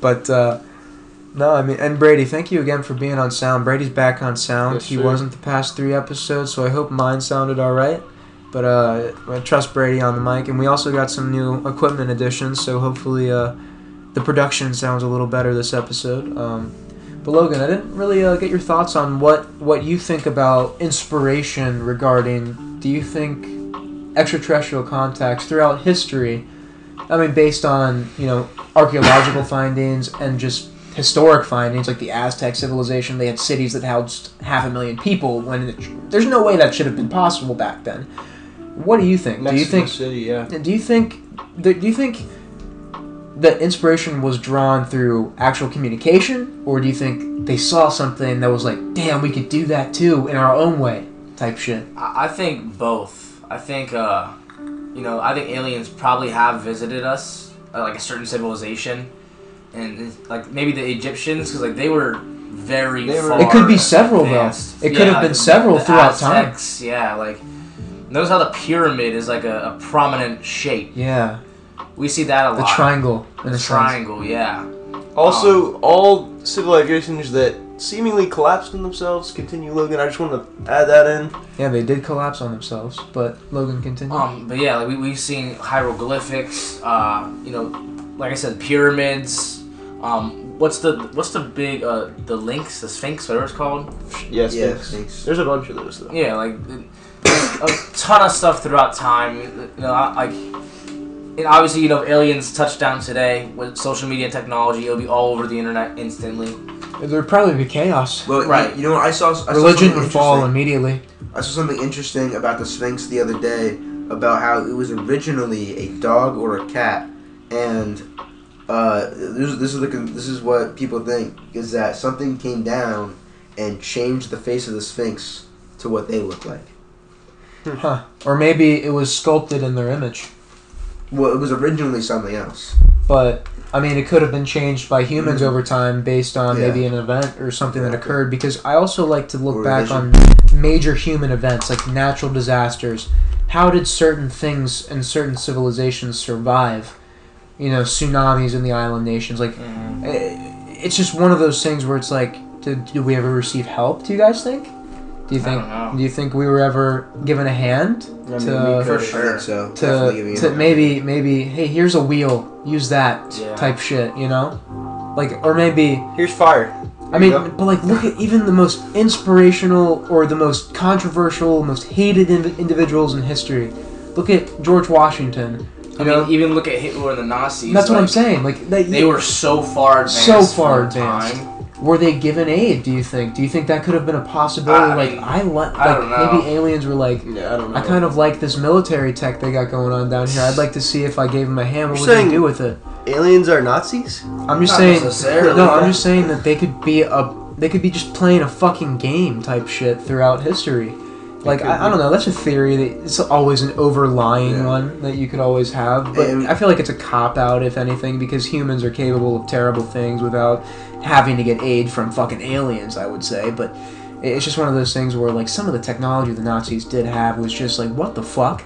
But no, I mean, and Brady, thank you again for being on Sound. Brady's back on Sound. Yes, he wasn't the past 3 episodes, so I hope mine sounded all right. But I trust Brady on the mic, and we also got some new equipment additions, so hopefully the production sounds a little better this episode. But Logan, I didn't really get your thoughts on what you think about inspiration regarding, do you think extraterrestrial contacts throughout history, I mean, based on, you know, archaeological findings and just historic findings, like the Aztec civilization, they had cities that housed 500,000 people when there's no way that should have been possible back then. What do you think? Do you think that inspiration was drawn through actual communication, or do you think they saw something that was like, damn, we could do that too in our own way type shit? I think both. I think I think aliens probably have visited us, like a certain civilization, and like maybe the Egyptians, because like they were very far. It could be several advanced. Though. It could have been several throughout Aztecs, time. Yeah, like notice how the pyramid is like a prominent shape. Yeah. We see that a lot. The triangle. Yeah. Also, all civilizations that seemingly collapsed on themselves continue. Logan, I just want to add that in. Yeah, they did collapse on themselves, but Logan, continue. But yeah, like we've seen hieroglyphics. Like I said, pyramids. What's the big the Lynx, the Sphinx, whatever it's called. Yes, Sphinx. There's a bunch of those though. Yeah, like a ton of stuff throughout time. And obviously, you know, if aliens touch down today with social media and technology, it'll be all over the internet instantly. There'd probably be chaos. Well, right. You know what? I saw religion would fall immediately. I saw something interesting about the Sphinx the other day about how it was originally a dog or a cat, and this is what people think is that something came down and changed the face of the Sphinx to what they look like. Huh. Or maybe it was sculpted in their image. Well, it was originally something else. But, I mean, it could have been changed by humans over time based on maybe an event or something that occurred. Because I also like to look back on major human events, like natural disasters. How did certain things and certain civilizations survive? You know, tsunamis in the island nations. Like, it's just one of those things where it's like, did we ever receive help, do you guys think? Do you think we were ever given a hand? I mean, for sure. Maybe hey, here's a wheel, use that type shit, you know? Like, or maybe here's fire. But like, look at even the most inspirational or the most controversial, most hated individuals in history. Look at George Washington. I mean, even look at Hitler and the Nazis. That's what I'm saying. Like they were so far advanced. Were they given aid, do you think? Do you think that could have been a possibility? I don't know. Maybe aliens were like, I don't know. I kind of like this military tech they got going on down here. I'd like to see if I gave them a hand. What would they do with it? Aliens are Nazis? I'm just saying that they could be just playing a fucking game type shit throughout history. Like, I don't know, that's a theory that it's always an overlying one that you could always have, but I feel like it's a cop-out, if anything, because humans are capable of terrible things without having to get aid from fucking aliens, I would say, but it's just one of those things where, like, some of the technology the Nazis did have was just like, what the fuck?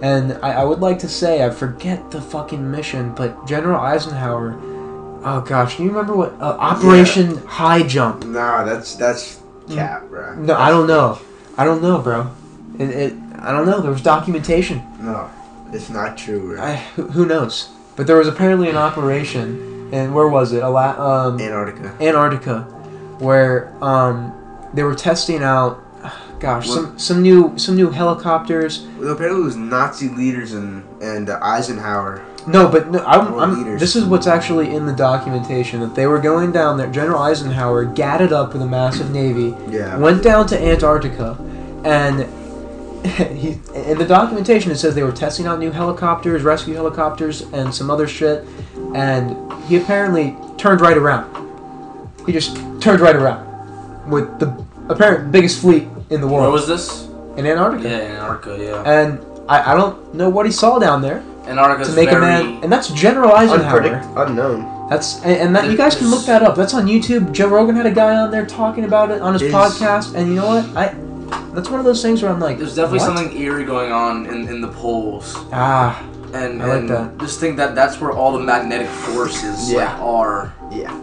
And I would like to say, I forget the fucking mission, but General Eisenhower, oh gosh, do you remember what, Operation High Jump? No, that's cap, bro. No, I don't know, bro. I don't know. There was documentation. No, it's not true, bro. Who knows? But there was apparently an operation, and where was it? Antarctica, where they were testing out, gosh, some new helicopters. Well, apparently it was Nazi leaders and Eisenhower. No, but no, this is what's actually in the documentation, that they were going down there. General Eisenhower gathered up with a massive navy, went down to Antarctica, and he, in the documentation it says they were testing out new helicopters, rescue helicopters, and some other shit, and he apparently turned right around. He just turned right around with the apparent biggest fleet in the world. Where was this? In Antarctica. Yeah, Antarctica, yeah. And I don't know what he saw down there. Antarctica's to make a man, and that's General Eisenhower. Unknown. That's and you guys can look that up. That's on YouTube. Joe Rogan had a guy on there talking about it on his podcast, and you know what? That's one of those things where I'm like, there's definitely something eerie going on in the poles. Ah, and I like that. Just think that's where all the magnetic forces are. Yeah.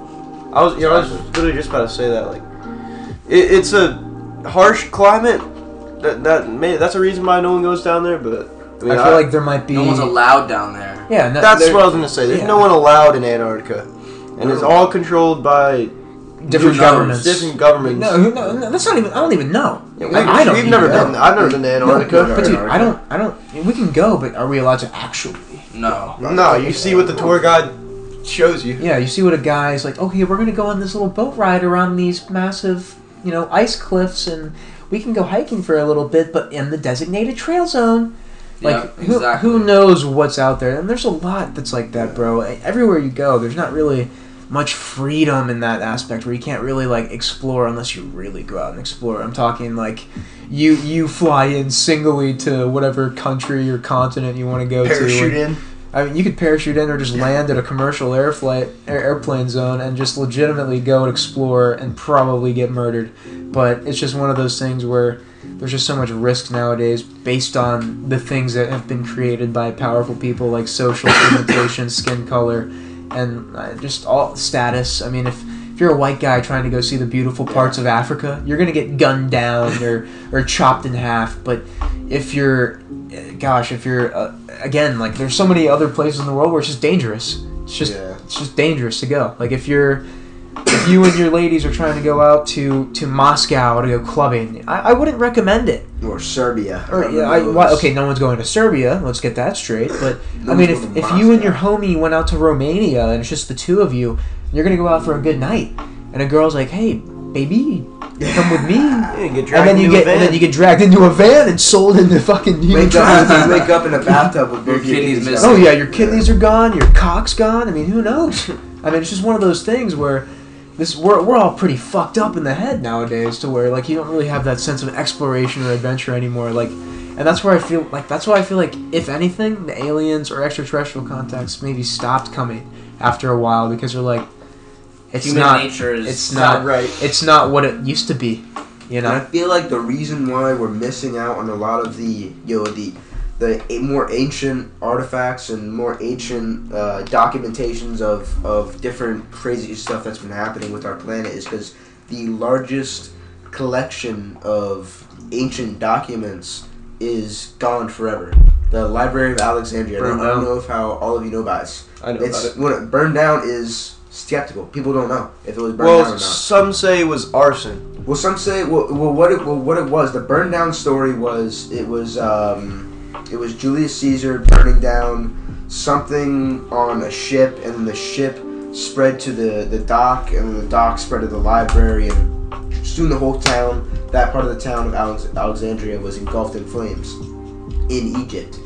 I was literally just about to say that. Like, it's a harsh climate. That's a reason why no one goes down there, but. I feel like there might be... No one's allowed down there. Yeah. That's what I was going to say. There's no one allowed in Antarctica. And it's all controlled by... Different governments. No, that's not even... I don't even know. Yeah, I've never been to Antarctica. No, but dude, I mean, we can go, but are we allowed to actually... No. No, you see what the tour guide shows you. Yeah, you see what a guy's like, okay, we're going to go on this little boat ride around these massive, ice cliffs, and we can go hiking for a little bit, but in the designated trail zone... Like, yeah, exactly. Who knows what's out there? And there's a lot that's like that, bro. Everywhere you go, there's not really much freedom in that aspect where you can't really, like, explore unless you really go out and explore. I'm talking, like, you fly in singly to whatever country or continent you want to go to. Parachute in. I mean, you could parachute in or just land at a commercial airplane zone and just legitimately go and explore and probably get murdered. But it's just one of those things where... There's just so much risk nowadays based on the things that have been created by powerful people, like social imitation, skin color, and just all status. I mean, if you're a white guy trying to go see the beautiful parts of Africa, you're going to get gunned down or chopped in half. But if you're, again, like there's so many other places in the world where it's just dangerous. It's just dangerous to go. Like if you and your ladies are trying to go out to Moscow to go clubbing, I wouldn't recommend it. Or Serbia. No one's going to Serbia. Let's get that straight. But, I mean, if you and your homie went out to Romania and it's just the two of you, you're going to go out for a good night. And a girl's like, hey, baby, come with me. And then you get dragged into a van and sold into fucking... Wake up in a bathtub with your kidneys missing. Oh, yeah, your kidneys are gone. Your cock's gone. I mean, who knows? I mean, it's just one of those things where... We're all pretty fucked up in the head nowadays to where, like, you don't really have that sense of exploration or adventure anymore. Like, and that's why I feel like, if anything, the aliens or extraterrestrial contacts maybe stopped coming after a while because they're like, it's not what it used to be, And I feel like the reason why we're missing out on a lot of the more ancient artifacts and more ancient documentations of different crazy stuff that's been happening with our planet is because the largest collection of ancient documents is gone forever. The Library of Alexandria. I don't know if how all of you know about it. I know about it. When it burned down is skeptical. People don't know if it was burned down or not. Some say it was arson. Well, some say... what it was, the burned down story was... It was Julius Caesar burning down something on a ship, and the ship spread to the dock, and the dock spread to the library, and soon the whole town, that part of the town of Alexandria, was engulfed in flames in Egypt.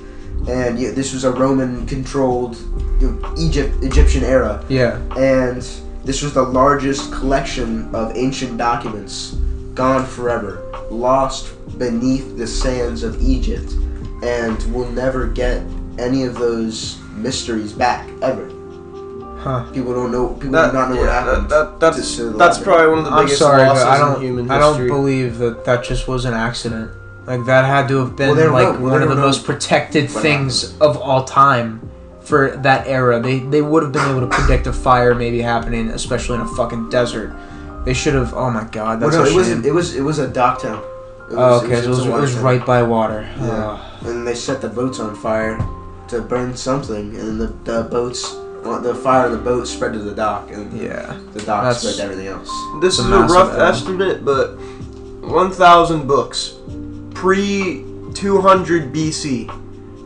And this was a Roman-controlled Egyptian era. Yeah. And this was the largest collection of ancient documents, gone forever. lost beneath the sands of Egypt, and we'll never get any of those mysteries back ever. Huh. People don't know. People do not know what happened. That's probably one of the biggest losses in human history. I don't believe that just was an accident. Like, that had to have been one of the most protected things of all time for that era. They would have been able to predict a fire maybe happening, especially in a fucking desert. They should have. Oh my god, that's a shame. It was a dock town. It was right by water. Yeah. And they set the boats on fire to burn something, and the fire of the boat spread to the dock, and the dock spread to everything else. This is a rough estimate, but 1,000 books. Pre-200 BC.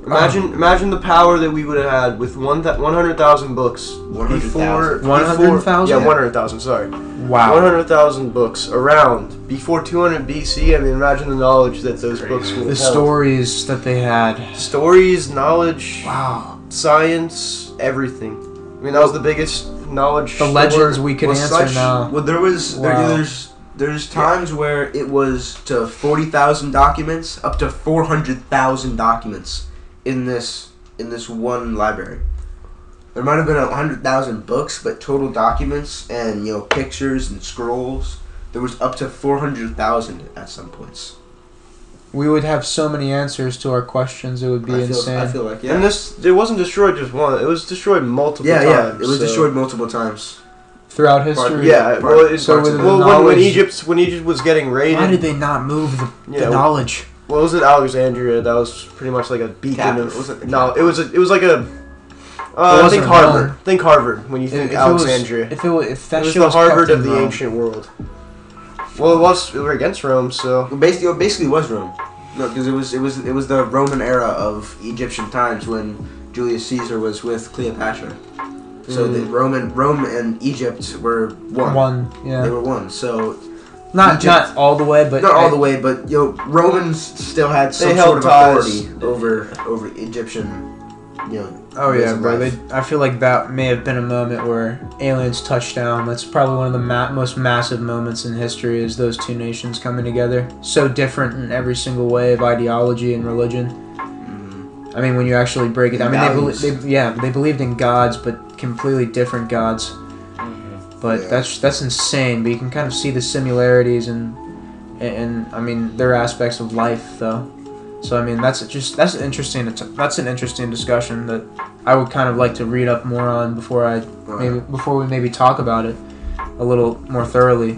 Imagine the power that we would have had with 100,000 books. 100,000? 100,000? Yeah, 100,000, sorry. Wow. 100,000 books around before 200 BC. I mean, imagine the knowledge that those books would have. The stories that they had. Stories, knowledge, science, everything. I mean, that was the biggest knowledge. The legends we can answer now. Well, there's times where it was to 40,000 documents, up to 400,000 documents in this one library. There might have been 100,000 books, but total documents and pictures and scrolls, there was up to 400,000 at some points. We would have so many answers to our questions; it would be insane. I feel like and it wasn't destroyed just once; it was destroyed multiple times. Yeah, it was destroyed multiple times. Throughout history, when Egypt was getting raided, why did they not move the knowledge? Well, it was at Alexandria. That was pretty much like a beacon. Think Harvard when you think Alexandria. It was the Harvard of the ancient world. Well, we were against Rome, so basically was Rome. No, because it was the Roman era of Egyptian times when Julius Caesar was with Cleopatra. So the Rome and Egypt were one. They were one. So not all the way, but Romans still had some sort of authority over Egyptian. I feel like that may have been a moment where aliens touched down. That's probably one of the most massive moments in history, is those two nations coming together. So different in every single way of ideology and religion. I mean, when you actually break it down, I mean, they believed in gods, but completely different gods. Mm-hmm. But that's insane. But you can kind of see the similarities and I mean, their aspects of life, though. So I mean, that's an interesting discussion that I would kind of like to read up more on before we talk about it a little more thoroughly.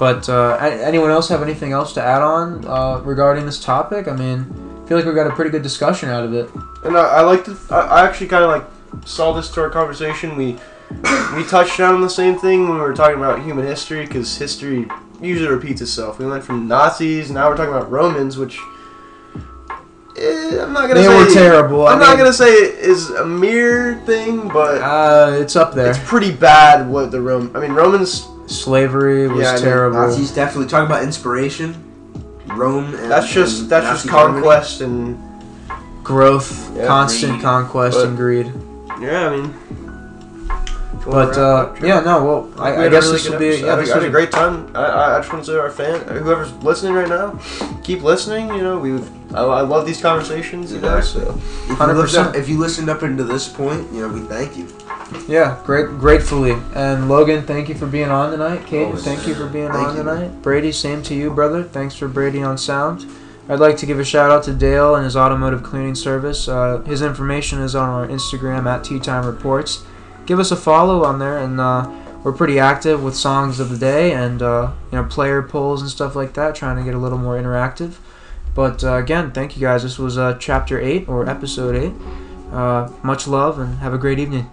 But anyone else have anything else to add on regarding this topic? I mean, I feel like we got a pretty good discussion out of it. And I actually kind of saw this to our conversation. We touched on the same thing when we were talking about human history, because history usually repeats itself. We went from Nazis, now we're talking about Romans, which I'm not gonna say they were terrible. I'm not gonna say it is a mere thing, but it's up there. It's pretty bad what the Romans. Slavery was terrible. Nazis definitely. Talking about inspiration, Rome. And, that's just conquest Germany. And growth, constant greed. Conquest but, and greed. Yeah, I mean. But I guess this would be. Yeah, this was a great time. I just want to say to our fan, whoever's listening right now, keep listening. I love these conversations. So 100%. If you listened up into this point, we thank you. Yeah, gratefully. And Logan, thank you for being on tonight. Caden, thank you for being on tonight. Brady, same to you, brother. Thanks for Brady on sound. I'd like to give a shout out to Dale and his automotive cleaning service. His information is on our Instagram at Tea Time Reports. Give us a follow on there, and we're pretty active with songs of the day and player polls and stuff like that, trying to get a little more interactive. But again, thank you guys. This was Chapter 8 or Episode 8. Much love and have a great evening.